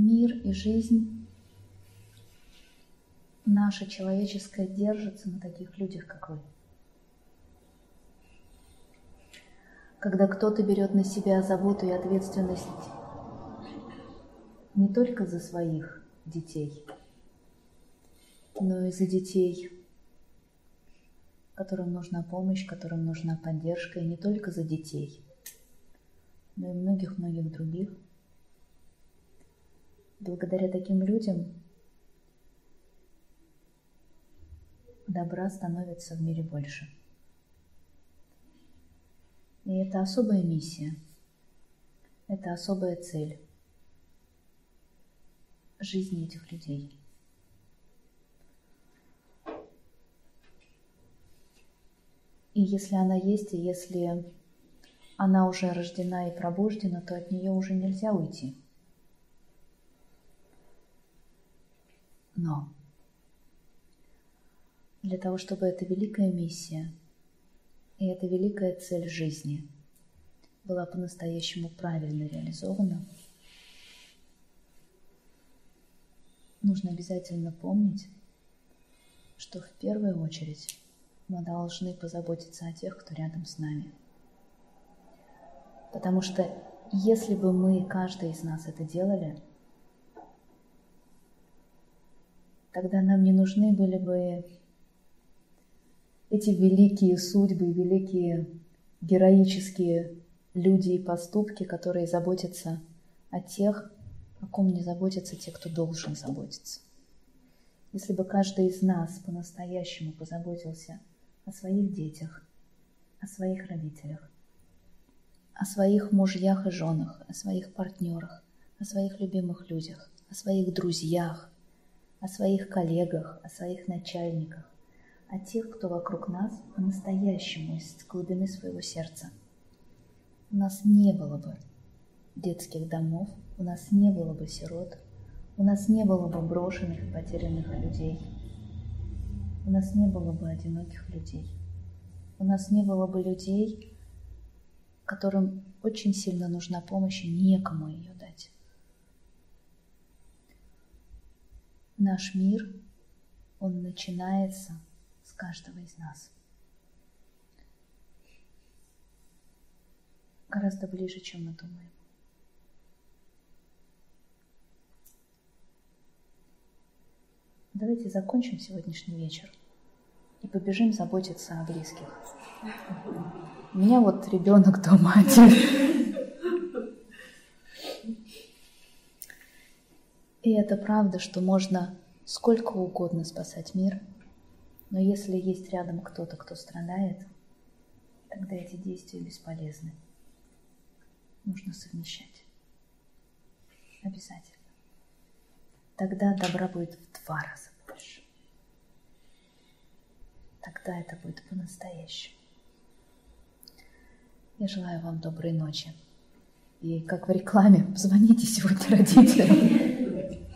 мир и жизнь наша человеческая держится на таких людях, как вы. Когда кто-то берет на себя заботу и ответственность не только за своих детей, но и за детей, которым нужна помощь, которым нужна поддержка, и не только за детей, но и многих-многих других. Благодаря таким людям добра становится в мире больше. И это особая миссия, это особая цель жизни этих людей. И если она есть, и если она уже рождена и пробуждена, то от нее уже нельзя уйти. Но для того, чтобы эта великая миссия и эта великая цель жизни была по-настоящему правильно реализована, нужно обязательно помнить, что в первую очередь мы должны позаботиться о тех, кто рядом с нами. Потому что если бы мы, каждый из нас, это делали, тогда нам не нужны были бы эти великие судьбы, великие героические люди и поступки, которые заботятся о тех, о ком не заботятся те, кто должен заботиться. Если бы каждый из нас по-настоящему позаботился о своих детях, о своих родителях, о своих мужьях и женах, о своих партнерах, о своих любимых людях, о своих друзьях, о своих коллегах, о своих начальниках, о тех, кто вокруг нас по-настоящему из глубины своего сердца. У нас не было бы детских домов, у нас не было бы сирот, у нас не было бы брошенных и потерянных людей, у нас не было бы одиноких людей, у нас не было бы людей, которым очень сильно нужна помощь и некому ее дать. Наш мир, он начинается с каждого из нас. Гораздо ближе, чем мы думаем. Давайте закончим сегодняшний вечер и побежим заботиться о близких. У меня вот ребенок дома один. И это правда, что можно сколько угодно спасать мир, но если есть рядом кто-то, кто страдает, тогда эти действия бесполезны. Нужно совмещать. Обязательно. Тогда добра будет в 2 раза больше. Тогда это будет по-настоящему. Я желаю вам доброй ночи. И как в рекламе, позвоните сегодня родителям.